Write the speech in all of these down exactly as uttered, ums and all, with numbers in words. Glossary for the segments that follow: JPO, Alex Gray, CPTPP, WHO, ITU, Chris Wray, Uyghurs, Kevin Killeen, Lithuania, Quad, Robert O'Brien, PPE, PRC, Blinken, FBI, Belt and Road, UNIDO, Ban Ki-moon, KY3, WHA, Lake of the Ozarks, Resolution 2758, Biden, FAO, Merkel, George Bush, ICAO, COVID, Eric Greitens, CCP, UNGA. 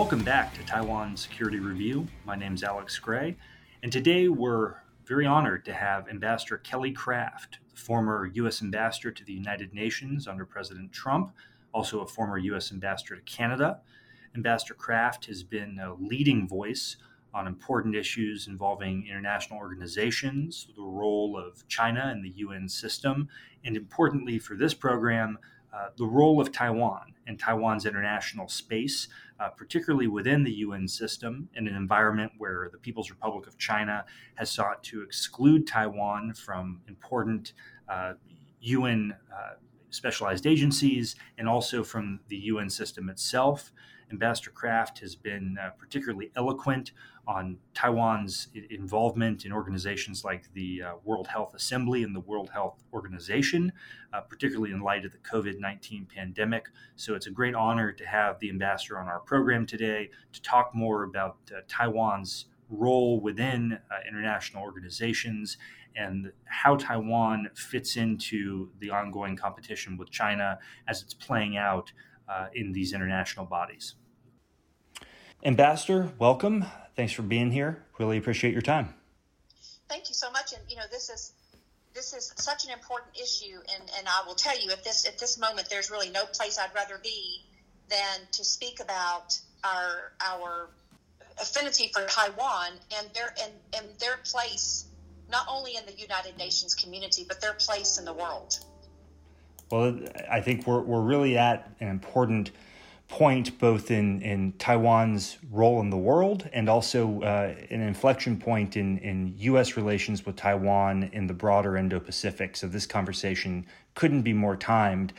Welcome back to Taiwan Security Review. My name is Alex Gray, and today we're very honored to have Ambassador Kelly Craft, the former U S ambassador to the United Nations under President Trump, also a former U S ambassador to Canada. Ambassador Craft has been a leading voice on important issues involving international organizations, the role of China in the U N system, and importantly for this program, uh, the role of Taiwan and Taiwan's international space, uh, particularly within the U N system, in an environment where the People's Republic of China has sought to exclude Taiwan from important uh, U N uh, specialized agencies and also from the U N system itself. Ambassador Craft has been uh, particularly eloquent on Taiwan's involvement in organizations like the uh, World Health Assembly and the World Health Organization, uh, particularly in light of the covid nineteen pandemic. So it's a great honor to have the ambassador on our program today to talk more about uh, Taiwan's role within uh, international organizations and how Taiwan fits into the ongoing competition with China as it's playing out uh, in these international bodies. Ambassador, welcome. Thanks for being here. Really appreciate your time. Thank you so much. And, you know, this is this is such an important issue. And, and I will tell you, at this, at this moment, there's really no place I'd rather be than to speak about our our affinity for Taiwan and their and, and their place, not only in the United Nations community, but their place in the world. Well, I think we're we're really at an important point, both in, in Taiwan's role in the world and also uh, an inflection point in, in U S relations with Taiwan in the broader Indo-Pacific. So this conversation couldn't be more timed,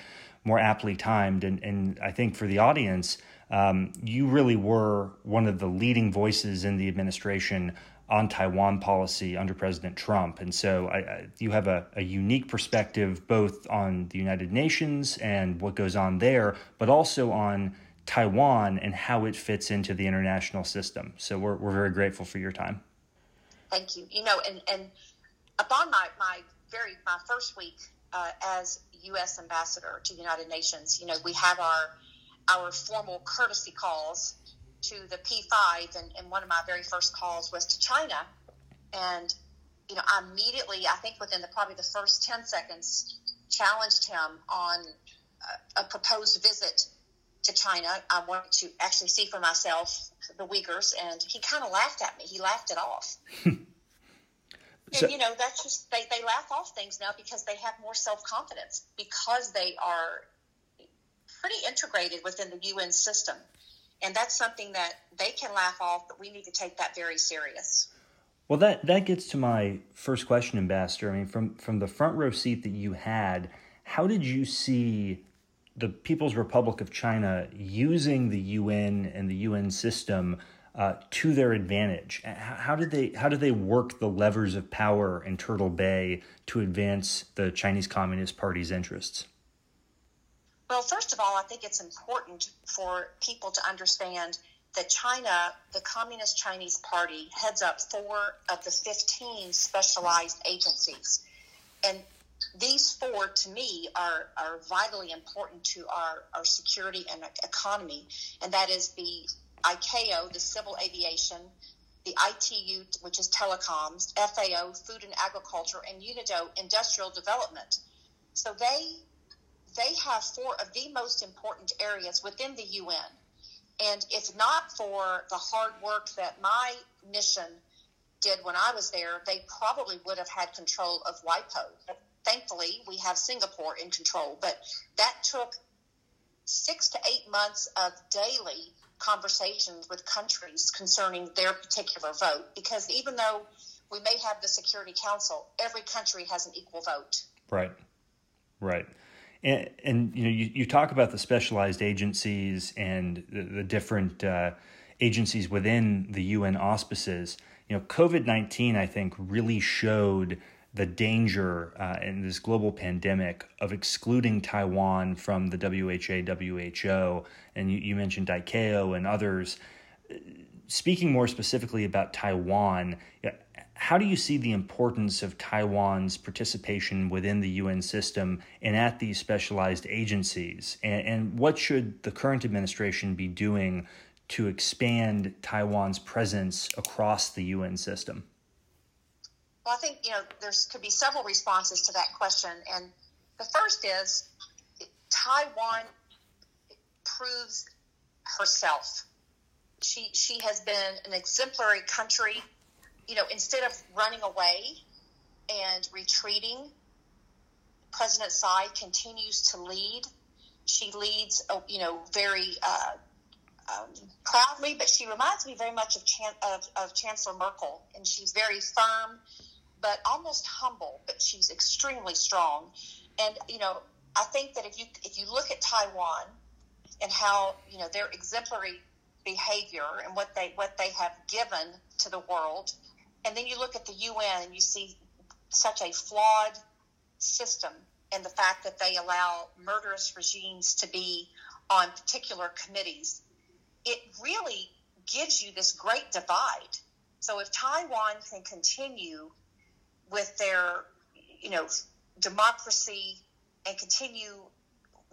more aptly timed. And, and I think for the audience, um, you really were one of the leading voices in the administration on Taiwan policy under President Trump. And so I, I, you have a, a unique perspective both on the United Nations and what goes on there, but also on Taiwan and how it fits into the international system. So we're we're very grateful for your time. Thank you. You know, and, and upon my, my very my first week uh, as U S ambassador to the United Nations, you know, we have our our formal courtesy calls to the P five, and, and one of my very first calls was to China. And, you know, I immediately, I think within the probably the first ten seconds, challenged him on a, a proposed visit to China. I wanted to actually see for myself the Uyghurs, and he kind of laughed at me. He laughed it off. So, and, you know, that's just, they, they laugh off things now because they have more self-confidence, because they are pretty integrated within the U N system. And that's something that they can laugh off, but we need to take that very serious. Well, that, that gets to my first question, Ambassador. I mean, from, from the front row seat that you had, how did you see the People's Republic of China using the U N and the U N system uh, to their advantage? How did they how did they work the levers of power in Turtle Bay to advance the Chinese Communist Party's interests? Well, first of all, I think it's important for people to understand that China, the Communist Chinese Party, heads up four of the fifteen specialized agencies. And these four, to me, are, are vitally important to our, our security and economy. And that is the I C A O, the Civil Aviation, the I T U, which is telecoms, F A O, Food and Agriculture, and UNIDO, Industrial Development. So they... They have four of the most important areas within the U N. And if not for the hard work that my mission did when I was there, they probably would have had control of WIPO. But thankfully, we have Singapore in control. But that took six to eight months of daily conversations with countries concerning their particular vote. Because even though we may have the Security Council, every country has an equal vote. Right, right. And, and you know, you, you talk about the specialized agencies and the, the different uh, agencies within the U N auspices. You know, covid nineteen, I think, really showed the danger uh, in this global pandemic of excluding Taiwan from the W H A, W H O, and you, you mentioned I C A O and others. Speaking more specifically about Taiwan, you know, how do you see the importance of Taiwan's participation within the U N system and at these specialized agencies? And, and what should the current administration be doing to expand Taiwan's presence across the U N system? Well, I think, you know, there could be several responses to that question. And the first is Taiwan proves herself. She she has been an exemplary country. You know, instead of running away and retreating, President Tsai continues to lead. She leads, you know, very uh, um, proudly, but she reminds me very much of, Chan- of of Chancellor Merkel, and she's very firm, but almost humble. But she's extremely strong, and you know, I think that if you if you look at Taiwan and how, you know, their exemplary behavior and what they what they have given to the world, and then you look at the U N and you see such a flawed system, and the fact that they allow murderous regimes to be on particular committees, it really gives you this great divide. So if Taiwan can continue with their, you know, democracy and continue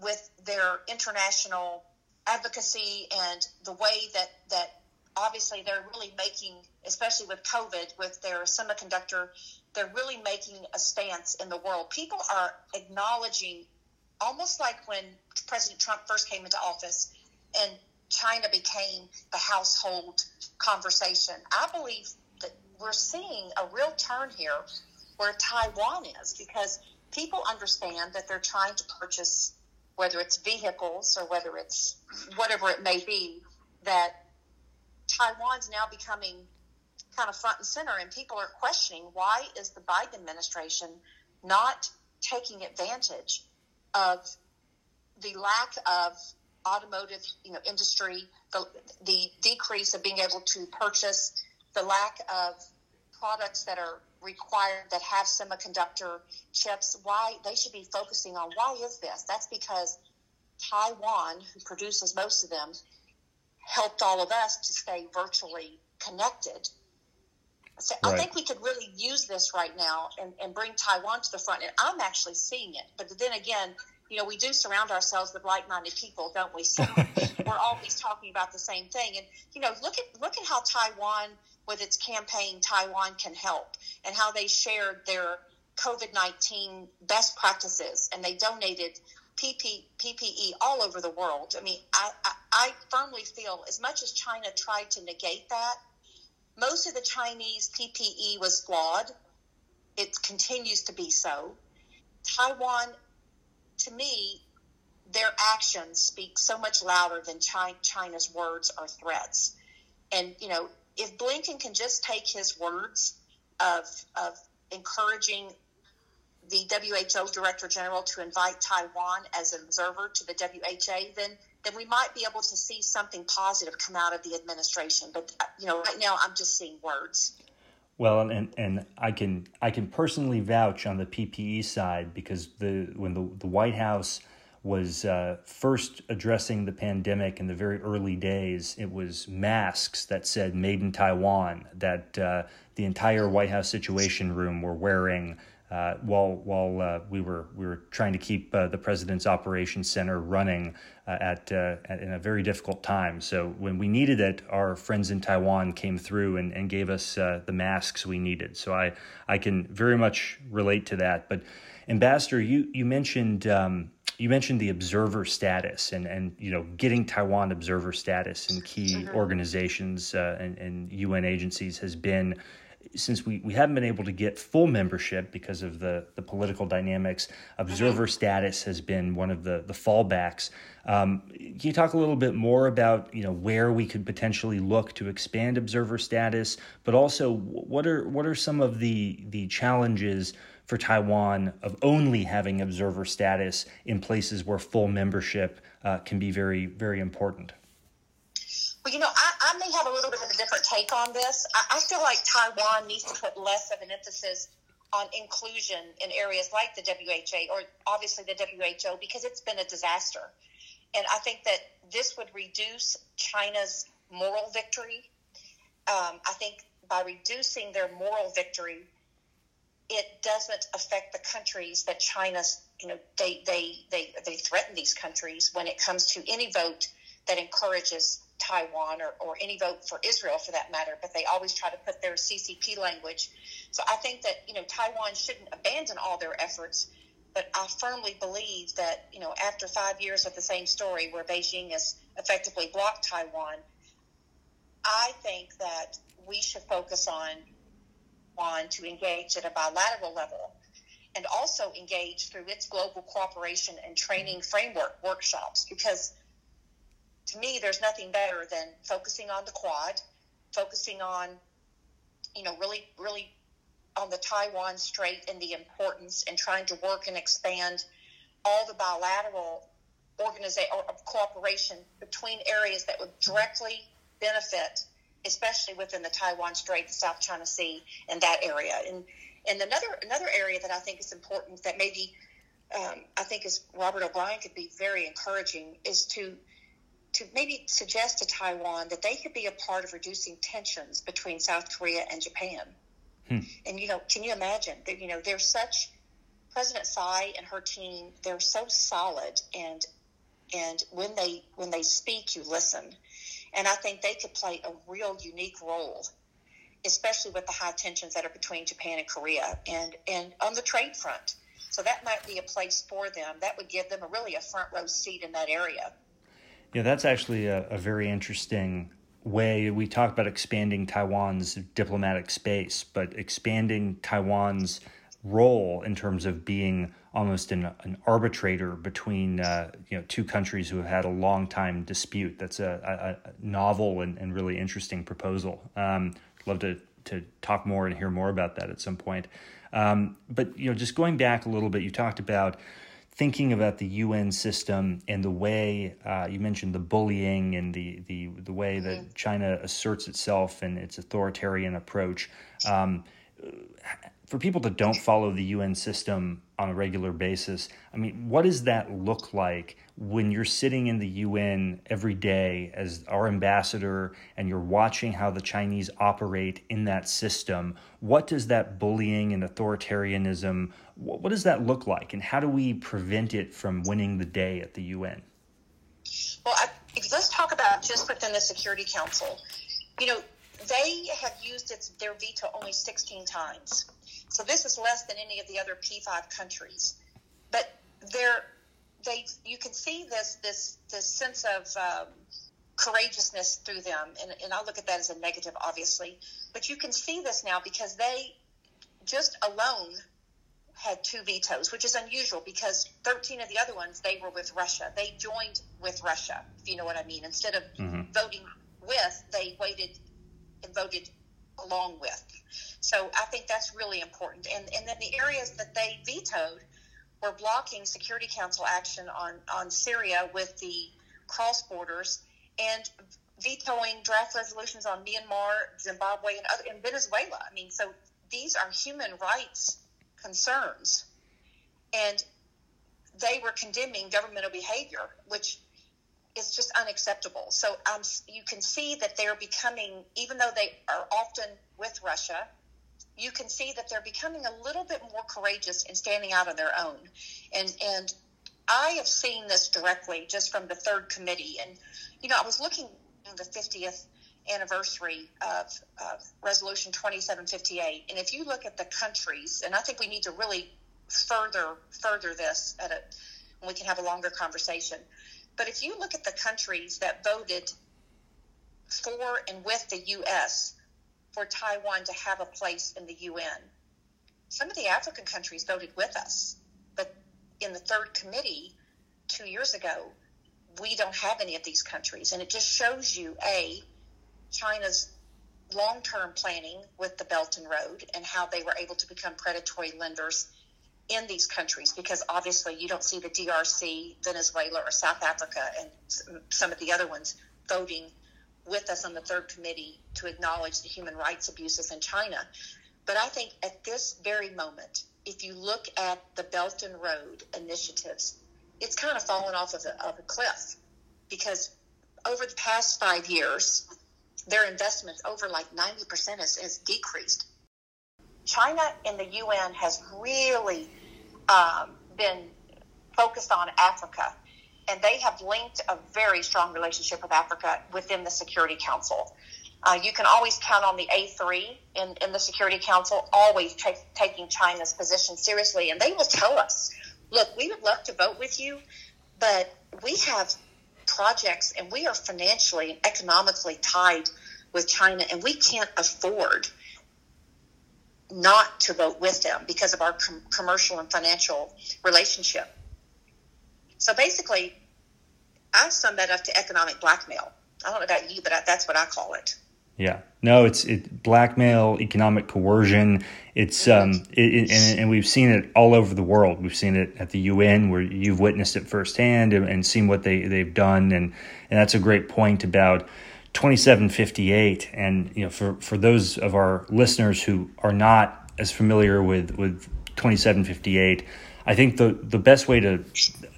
with their international advocacy and the way that, that obviously they're really making, especially with COVID, with their semiconductor, they're really making a stance in the world. People are acknowledging, almost like when President Trump first came into office and China became the household conversation. I believe that we're seeing a real turn here where Taiwan is, because people understand that they're trying to purchase, whether it's vehicles or whether it's whatever it may be, that Taiwan's now becoming kind of front and center, and people are questioning, why is the Biden administration not taking advantage of the lack of automotive, you know, industry, the, the decrease of being able to purchase, the lack of products that are required that have semiconductor chips? Why they should be focusing on, why is this? That's because Taiwan, who produces most of them, helped all of us to stay virtually connected. So right. I think we could really use this right now and, and bring Taiwan to the front. And I'm actually seeing it. But then again, you know, we do surround ourselves with like-minded people, don't we? So we're always talking about the same thing. And, you know, look at look at how Taiwan, with its campaign, Taiwan Can Help, and how they shared their COVID nineteen best practices, and they donated P P E all over the world. I mean, I, I, I firmly feel, as much as China tried to negate that, most of the Chinese P P E was flawed. It continues to be so. Taiwan, to me, their actions speak so much louder than China's words or threats. And, you know, if Blinken can just take his words of, of encouraging the W H O Director General to invite Taiwan as an observer to the W H A, then then we might be able to see something positive come out of the administration. But, you know, right now I'm just seeing words. Well, and and I can I can personally vouch on the P P E side, because the when the, the White House was uh, first addressing the pandemic in the very early days, it was masks that said "Made in Taiwan" that uh, the entire White House Situation Room were wearing. Uh, while while uh, we were we were trying to keep uh, the president's operations center running uh, at, uh, at in a very difficult time, so when we needed it, our friends in Taiwan came through and, and gave us uh, the masks we needed. So I I can very much relate to that. But Ambassador, you you mentioned um, you mentioned the observer status and, and you know getting Taiwan observer status in key mm-hmm. organizations uh, and, and U N agencies has been. Since we, we haven't been able to get full membership because of the, the political dynamics, observer status has been one of the, the fallbacks. Um, can you talk a little bit more about, you know, where we could potentially look to expand observer status, but also what are what are some of the, the challenges for Taiwan of only having observer status in places where full membership uh, can be very, very important? Well, you know, I, I may have a little bit of a different take on this. I, I feel like Taiwan needs to put less of an emphasis on inclusion in areas like the W H A, or obviously the W H O, because it's been a disaster. And I think that this would reduce China's moral victory. Um, I think by reducing their moral victory, it doesn't affect the countries that China's, you know, they, they, they, they threaten these countries when it comes to any vote that encourages Taiwan or, or any vote for Israel for that matter, but they always try to put their C C P language. So I think that, you know, Taiwan shouldn't abandon all their efforts, but I firmly believe that, you know, after five years of the same story where Beijing has effectively blocked Taiwan, I think that we should focus on, on to engage at a bilateral level and also engage through its global cooperation and training framework workshops, because to me, there's nothing better than focusing on the Quad, focusing on, you know, really, really on the Taiwan Strait and the importance, and trying to work and expand all the bilateral organization or cooperation between areas that would directly benefit, especially within the Taiwan Strait, the South China Sea, and that area. And and another another area that I think is important, that maybe um, I think is Robert O'Brien could be very encouraging, is to to maybe suggest to Taiwan that they could be a part of reducing tensions between South Korea and Japan. Hmm. And, you know, can you imagine that, you know, they're such, President Tsai and her team, they're so solid. And, and when they, when they speak, you listen. And I think they could play a real unique role, especially with the high tensions that are between Japan and Korea and, and on the trade front. So that might be a place for them. That would give them a really a front row seat in that area. Yeah, that's actually a, a very interesting way. We talk about expanding Taiwan's diplomatic space, but expanding Taiwan's role in terms of being almost an, an arbitrator between uh, you know two countries who have had a long time dispute. That's a, a, a novel and, and really interesting proposal. Um, I'd love to to talk more and hear more about that at some point. Um, but you know, just going back a little bit, you talked about thinking about the U N system and the way uh, you mentioned the bullying and the the, the way that mm-hmm. China asserts itself and its authoritarian approach. Um, for people that don't follow the U N system on a regular basis, I mean, what does that look like when you're sitting in the U N every day as our ambassador and you're watching how the Chinese operate in that system? What does that bullying and authoritarianism, what, what does that look like? And how do we prevent it from winning the day at the U N? Well, I, if, let's talk about just within the Security Council. You know, they have used its, their veto only sixteen times. So this is less than any of the other P five countries. But they're... They, you can see this this this sense of um, courageousness through them, and, and I look at that as a negative, obviously. But you can see this now because they just alone had two vetoes, which is unusual because thirteen of the other ones, they were with Russia. They joined with Russia, if you know what I mean. Instead of mm-hmm. voting with, they waited and voted along with. So I think that's really important. And, and then the areas that they vetoed, we're blocking Security Council action on, on Syria with the cross borders and vetoing draft resolutions on Myanmar, Zimbabwe, and other, and Venezuela. I mean, so these are human rights concerns. And they were condemning governmental behavior, which is just unacceptable. So um, you can see that they're becoming, even though they are often with Russia, you can see that they're becoming a little bit more courageous in standing out on their own. And and I have seen this directly just from the third committee. And, you know, I was looking at the fiftieth anniversary of uh, Resolution twenty-seven fifty-eight. And if you look at the countries, and I think we need to really further further this at a, and we can have a longer conversation. But if you look at the countries that voted for and with the U S for Taiwan to have a place in the U N. Some of the African countries voted with us, but in the third committee two years ago, we don't have any of these countries. And it just shows you, A, China's long-term planning with the Belt and Road and how they were able to become predatory lenders in these countries, because obviously you don't see the D R C, Venezuela, or South Africa and some of the other ones voting with us on the third committee to acknowledge the human rights abuses in China. But I think at this very moment, if you look at the Belt and Road initiatives, it's kind of fallen off of a, of a cliff, because over the past five years, their investments over like ninety percent has, has decreased. China and the U N has really um, been focused on Africa and they have linked a very strong relationship with Africa within the Security Council. Uh, you can always count on the A three in, in the Security Council, always t- taking China's position seriously. And they will tell us, look, we would love to vote with you, but we have projects and we are financially and economically tied with China, and we can't afford not to vote with them because of our com- commercial and financial relationship. So basically, I sum that up to economic blackmail. I don't know about you, but I, that's what I call it. Yeah, no, it's it blackmail, economic coercion. It's um, it, it, and, and we've seen it all over the world. We've seen it at the U N, where you've witnessed it firsthand and, and seen what they they've done. And, and that's a great point about twenty-seven fifty-eight. And you know, for, for those of our listeners who are not as familiar with with twenty-seven fifty-eight, I think the the best way to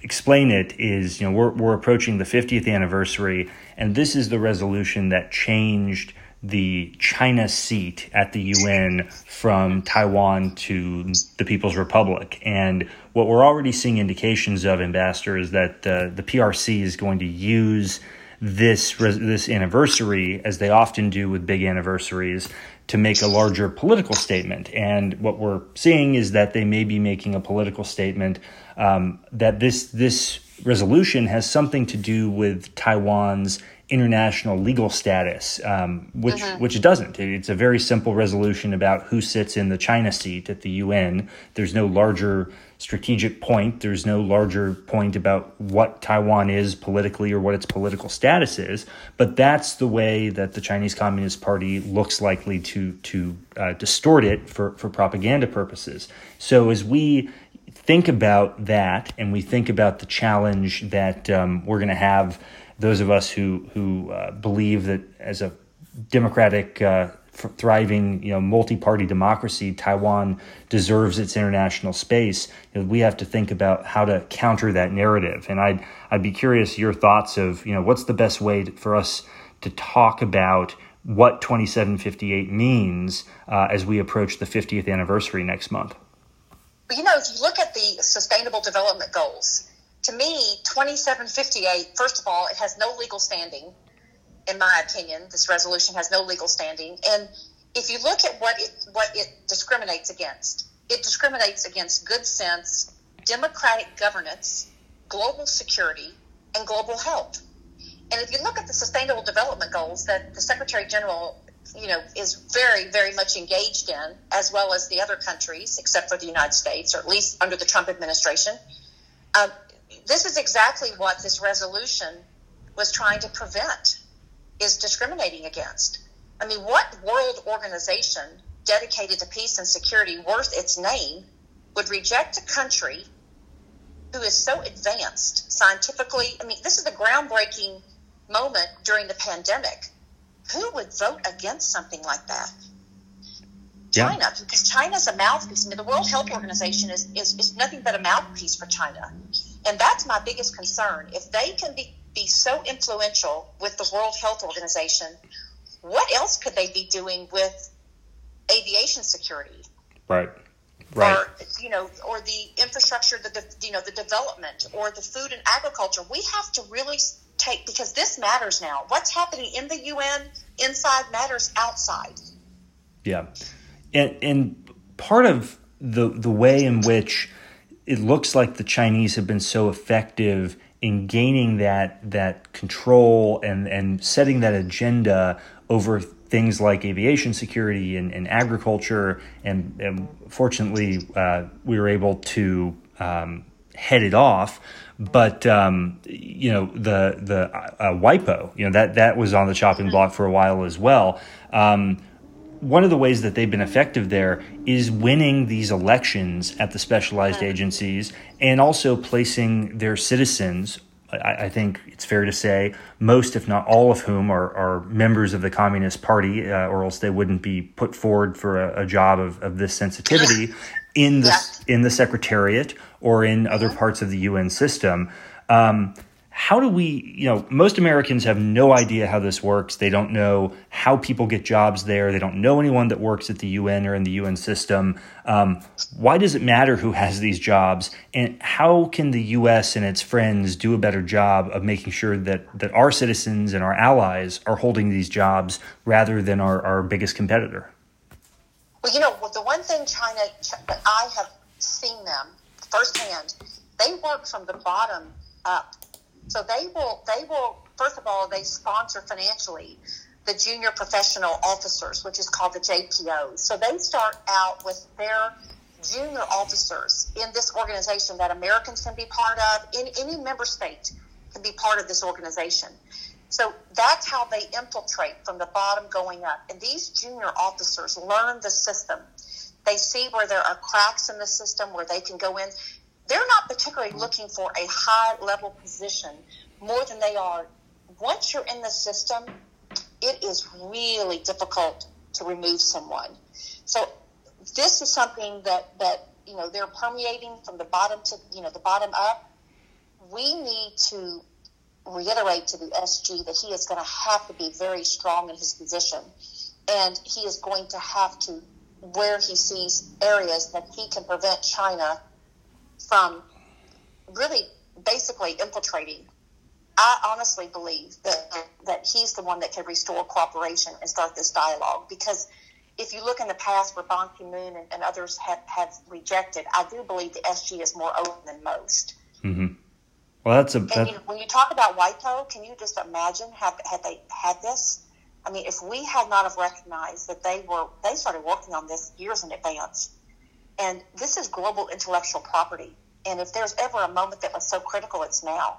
explain it is, you know, we're we're approaching the fiftieth anniversary, and this is the resolution that changed the China seat at the U N from Taiwan to the People's Republic. And what we're already seeing indications of, Ambassador, is that uh, the P R C is going to use this this anniversary, as they often do with big anniversaries, to make a larger political statement. And what we're seeing is that they may be making a political statement um, that this this resolution has something to do with Taiwan's international legal status, um, which uh-huh. which it doesn't. It's a very simple resolution about who sits in the China seat at the U N. There's no larger strategic point. There's no larger point about what Taiwan is politically or what its political status is. But that's the way that the Chinese Communist Party looks likely to to uh, distort it for, for propaganda purposes. So as we think about that, and we think about the challenge that um, we're going to have, those of us who who uh, believe that as a democratic, uh, thriving, you know, multi-party democracy, Taiwan deserves its international space. You know, we have to think about how to counter that narrative. And I'd I'd be curious your thoughts of, you know, what's the best way to, for us to talk about what twenty-seven fifty-eight means uh, as we approach the fiftieth anniversary next month. Well, you know, if you look at the Sustainable Development Goals. To me, twenty-seven fifty-eight, first of all, it has no legal standing, in my opinion. This resolution has no legal standing. And if you look at what it what it discriminates against, it discriminates against good sense, democratic governance, global security, and global health. And if you look at the Sustainable Development Goals that the Secretary General, you know, is very, very much engaged in, as well as the other countries, except for the United States, or at least under the Trump administration, um, this is exactly what this resolution was trying to prevent, is discriminating against. I mean, what world organization dedicated to peace and security worth its name would reject a country who is so advanced scientifically? I mean, this is a groundbreaking moment during the pandemic. Who would vote against something like that? Yeah. China, because China's a mouthpiece. I mean, the World Health Organization is, is, is nothing but a mouthpiece for China. And that's my biggest concern. If they can be, be so influential with the World Health Organization, what else could they be doing with aviation security? Right, right. Or, you know, or the infrastructure, the, the you know, the development, or the food and agriculture. We have to really take, because this matters now. What's happening in the U N inside matters outside. Yeah, and and part of the the way in which it looks like the Chinese have been so effective in gaining that that control and, and setting that agenda over things like aviation security and, and agriculture. And, and fortunately, uh, we were able to um, head it off. But, um, you know, the the uh, WIPO, you know, that, that was on the chopping block for a while as well. Um One of the ways that they've been effective there is winning these elections at the specialized agencies and also placing their citizens, I, I think it's fair to say, most if not all of whom are, are members of the Communist Party, uh, or else they wouldn't be put forward for a, a job of, of this sensitivity in the, in the Secretariat or in other parts of the U N system. Um, how do we, you know, most Americans have no idea how this works. They don't know how people get jobs there. They don't know anyone that works at the U N or in the U N system. Um, why does it matter who has these jobs? And how can the U S and its friends do a better job of making sure that that our citizens and our allies are holding these jobs rather than our, our biggest competitor? Well, you know, the one thing China, that I have seen them firsthand, they work from the bottom up. So they will, they will, first of all, they sponsor financially the junior professional officers, which is called the J P O. So they start out with their junior officers in this organization that Americans can be part of, in any member state can be part of this organization. So that's how they infiltrate from the bottom going up. And these junior officers learn the system. They see where there are cracks in the system, where they can go in. They're not particularly looking for a high-level position more than they are. Once you're in the system, it is really difficult to remove someone. So this is something that, that you know, they're permeating from the bottom to, you know, the bottom up. We need to reiterate to the S G that he is going to have to be very strong in his position, and he is going to have to, where he sees areas that he can prevent China from really basically infiltrating. I honestly believe that that he's the one that can restore cooperation and start this dialogue. Because if you look in the past where Ban Ki-moon and, and others have, have rejected, I do believe the S G is more open than most. Mm-hmm. Well, that's a. That... And, you know, when you talk about WIPO, can you just imagine had had they had this? I mean, if we had not have recognized that they were, they started working on this years in advance. And this is global intellectual property. And if there's ever a moment that was so critical, it's now.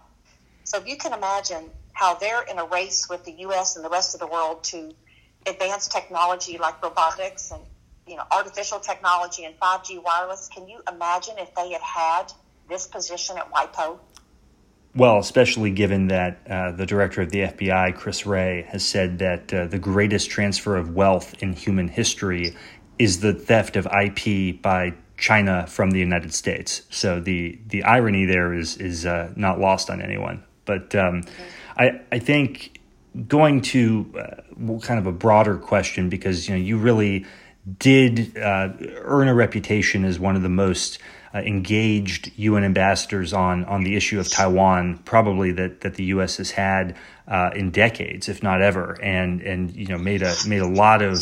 So if you can imagine how they're in a race with the U S and the rest of the world to advance technology like robotics and, you know, artificial technology and five G wireless. Can you imagine if they had had this position at WIPO? Well, especially given that uh, the director of the F B I, Chris Wray, has said that uh, the greatest transfer of wealth in human history is the theft of I P by China from the United States. So the, the irony there is is uh, not lost on anyone. But um, I I think going to uh, kind of a broader question, because you know you really did uh, earn a reputation as one of the most Uh, engaged U N ambassadors on on the issue of Taiwan, probably that that the U S has had uh, in decades, if not ever, and and you know made a made a lot of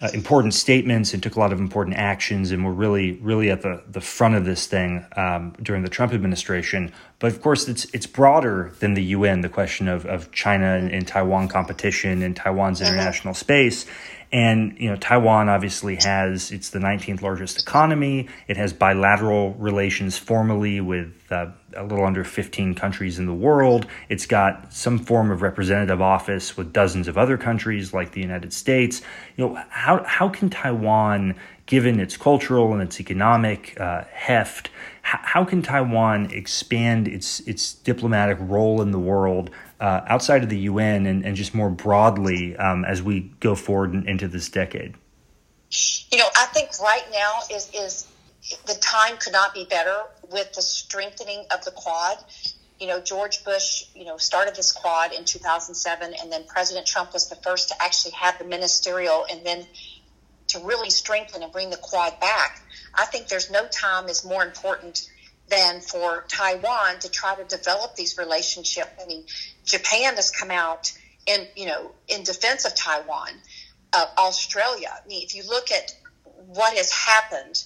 uh, important statements and took a lot of important actions, and were really really at the the front of this thing um, during the Trump administration. But of course, it's it's broader than the U N. The question of of China and, and Taiwan competition and Taiwan's international space. And, you know, Taiwan obviously has, it's the nineteenth largest economy. It has bilateral relations formally with uh, a little under fifteen countries in the world. It's got some form of representative office with dozens of other countries like the United States. You know, how how can Taiwan, given its cultural and its economic uh, heft, h- how can Taiwan expand its its diplomatic role in the world Uh, outside of the U N and, and just more broadly um, as we go forward in, into this decade? You know, I think right now is, is the time could not be better with the strengthening of the Quad. You know, George Bush, you know, started this Quad in two thousand seven, and then President Trump was the first to actually have the ministerial and then to really strengthen and bring the Quad back. I think there's no time is more important than for Taiwan to try to develop these relationships. I mean, Japan has come out in, you know, in defense of Taiwan, uh, Australia. I mean, if you look at what has happened,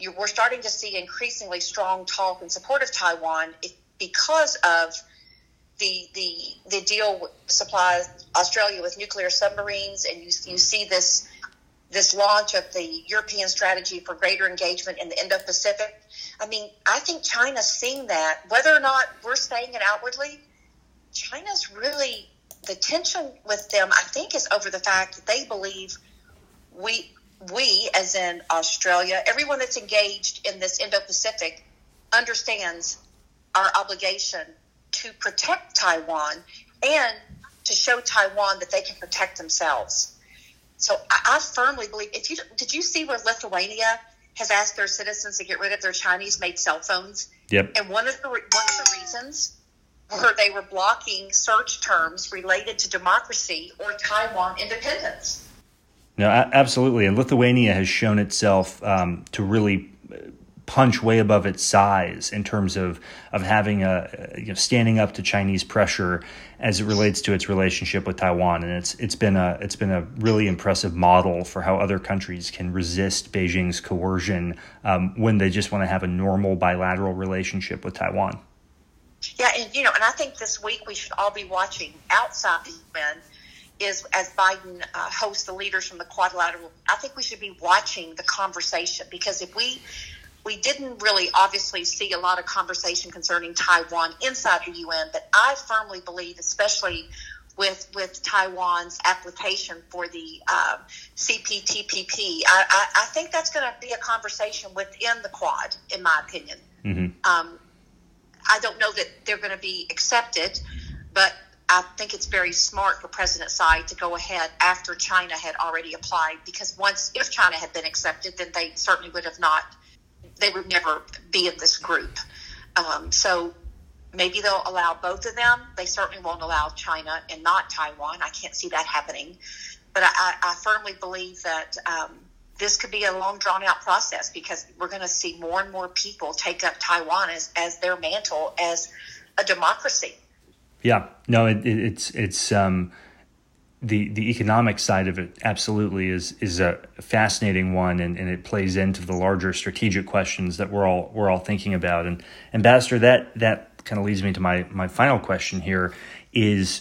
you, we're starting to see increasingly strong talk in support of Taiwan if, because of the the the deal with supplies Australia with nuclear submarines, and you you see this this launch of the European strategy for greater engagement in the Indo-Pacific. I mean, I think China's seeing that. Whether or not we're saying it outwardly, China's really, the tension with them, I think, is over the fact that they believe we, we as in Australia, everyone that's engaged in this Indo-Pacific understands our obligation to protect Taiwan and to show Taiwan that they can protect themselves. So I, I firmly believe, if you did you see where Lithuania has asked their citizens to get rid of their Chinese-made cell phones? Yep. And one of the one of the reasons where they were blocking search terms related to democracy or Taiwan independence. No, absolutely. And Lithuania has shown itself um, to really punch way above its size in terms of of having a you know, standing up to Chinese pressure as it relates to its relationship with Taiwan, and it's it's been a it's been a really impressive model for how other countries can resist Beijing's coercion um, when they just want to have a normal bilateral relationship with Taiwan. Yeah, and you know, and I think this week we should all be watching outside the U N is as Biden uh, hosts the leaders from the quadrilateral. I think we should be watching the conversation, because if we We didn't really obviously see a lot of conversation concerning Taiwan inside the U N, but I firmly believe, especially with with Taiwan's application for the uh, C P T P P, I, I, I think that's going to be a conversation within the Quad, in my opinion. Mm-hmm. Um, I don't know that they're going to be accepted, but I think it's very smart for President Tsai to go ahead after China had already applied, because once if China had been accepted, then they certainly would have not. They would never be in this group. Um, so maybe they'll allow both of them. They certainly won't allow China and not Taiwan. I can't see that happening. But I, I firmly believe that um, this could be a long, drawn-out process, because we're going to see more and more people take up Taiwan as, as their mantle as a democracy. Yeah. No, it, it, it's it's um, the the economic side of it absolutely is is a fascinating one, and, and it plays into the larger strategic questions that we're all we're all thinking about. And Ambassador, that that kind of leads me to my my final question here is,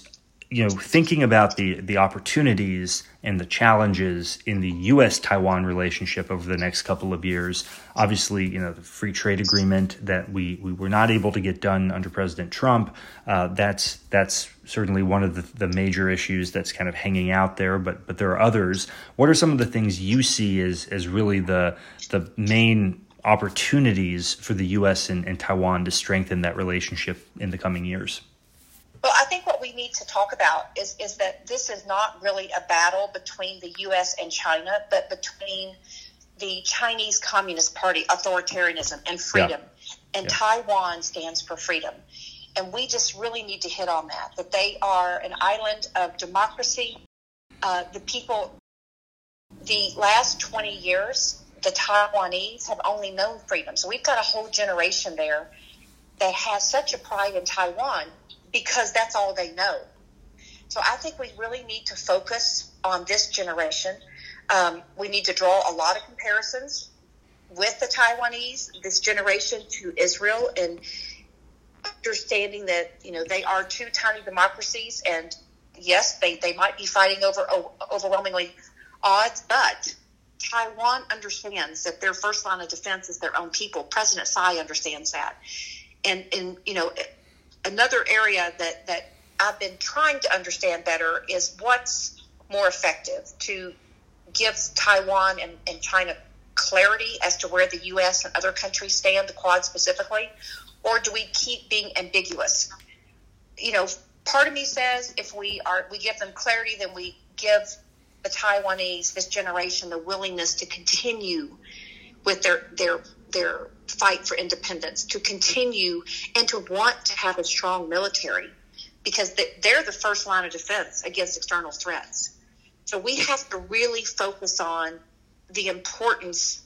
you know, thinking about the the opportunities and the challenges in the U S Taiwan relationship over the next couple of years. Obviously, you know, the free trade agreement that we, we were not able to get done under President Trump, uh, that's that's certainly one of the, the major issues that's kind of hanging out there, but but there are others. What are some of the things you see as, as really the the main opportunities for the U S and, and Taiwan to strengthen that relationship in the coming years? Well, I think what we need to talk about is, is that this is not really a battle between the U S and China, but between the Chinese Communist Party, authoritarianism, and freedom. Yeah. And yeah. Taiwan stands for freedom. And we just really need to hit on that, that they are an island of democracy. Uh, the people, the last twenty years, the Taiwanese have only known freedom. So we've got a whole generation there that has such a pride in Taiwan, because that's all they know. So I think we really need to focus on this generation. Um, we need to draw a lot of comparisons with the Taiwanese, this generation, to Israel, and understanding that, you know, they are two tiny democracies, and yes, they, they might be fighting over overwhelmingly odds, but Taiwan understands that their first line of defense is their own people. President Tsai understands that. And, and you know, another area that, that I've been trying to understand better is what's more effective to give Taiwan and, and China clarity as to where the U S and other countries stand, the Quad specifically, or do we keep being ambiguous? You know, part of me says if we are we give them clarity, then we give the Taiwanese, this generation, the willingness to continue with their their their fight for independence, to continue and to want to have a strong military, because they're the first line of defense against external threats. So we have to really focus on the importance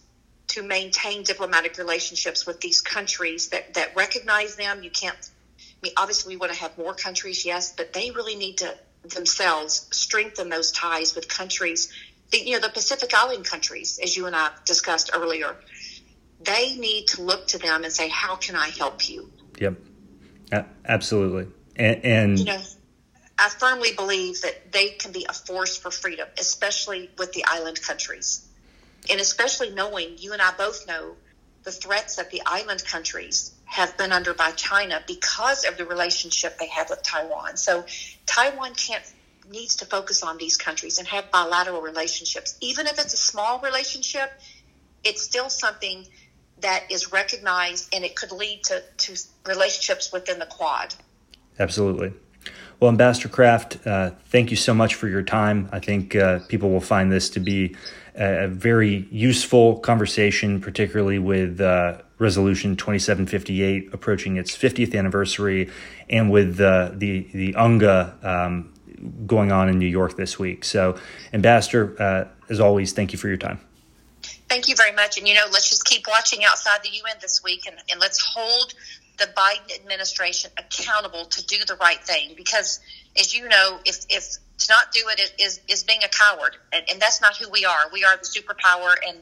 to maintain diplomatic relationships with these countries that, that recognize them. You can't, I mean, obviously we want to have more countries, yes, but they really need to themselves strengthen those ties with countries, the, you know, the Pacific Island countries, as you and I discussed earlier. They need to look to them and say, how can I help you? Yep, uh, absolutely. And, and you know, I firmly believe that they can be a force for freedom, especially with the island countries. And especially knowing, you and I both know, the threats that the island countries have been under by China because of the relationship they have with Taiwan. So Taiwan can't needs to focus on these countries and have bilateral relationships. Even if it's a small relationship, it's still something that is recognized, and it could lead to, to relationships within the Quad. Absolutely. Well, Ambassador Craft, uh, thank you so much for your time. I think uh, people will find this to be a very useful conversation, particularly with uh, Resolution twenty-seven fifty-eight approaching its fiftieth anniversary, and with uh, the the UNGA um, going on in New York this week. So, Ambassador, uh, as always, thank you for your time. Thank you very much. And, you know, let's just keep watching outside the U N this week, and, and let's hold the Biden administration accountable to do the right thing. Because, as you know, if, if to not do it is, is being a coward. And, and that's not who we are. We are the superpower. And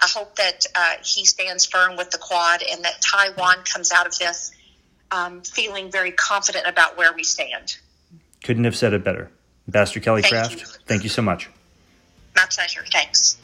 I hope that uh, he stands firm with the Quad, and that Taiwan comes out of this um, feeling very confident about where we stand. Couldn't have said it better. Ambassador Kelly Craft, thank you so much. My pleasure. Thanks.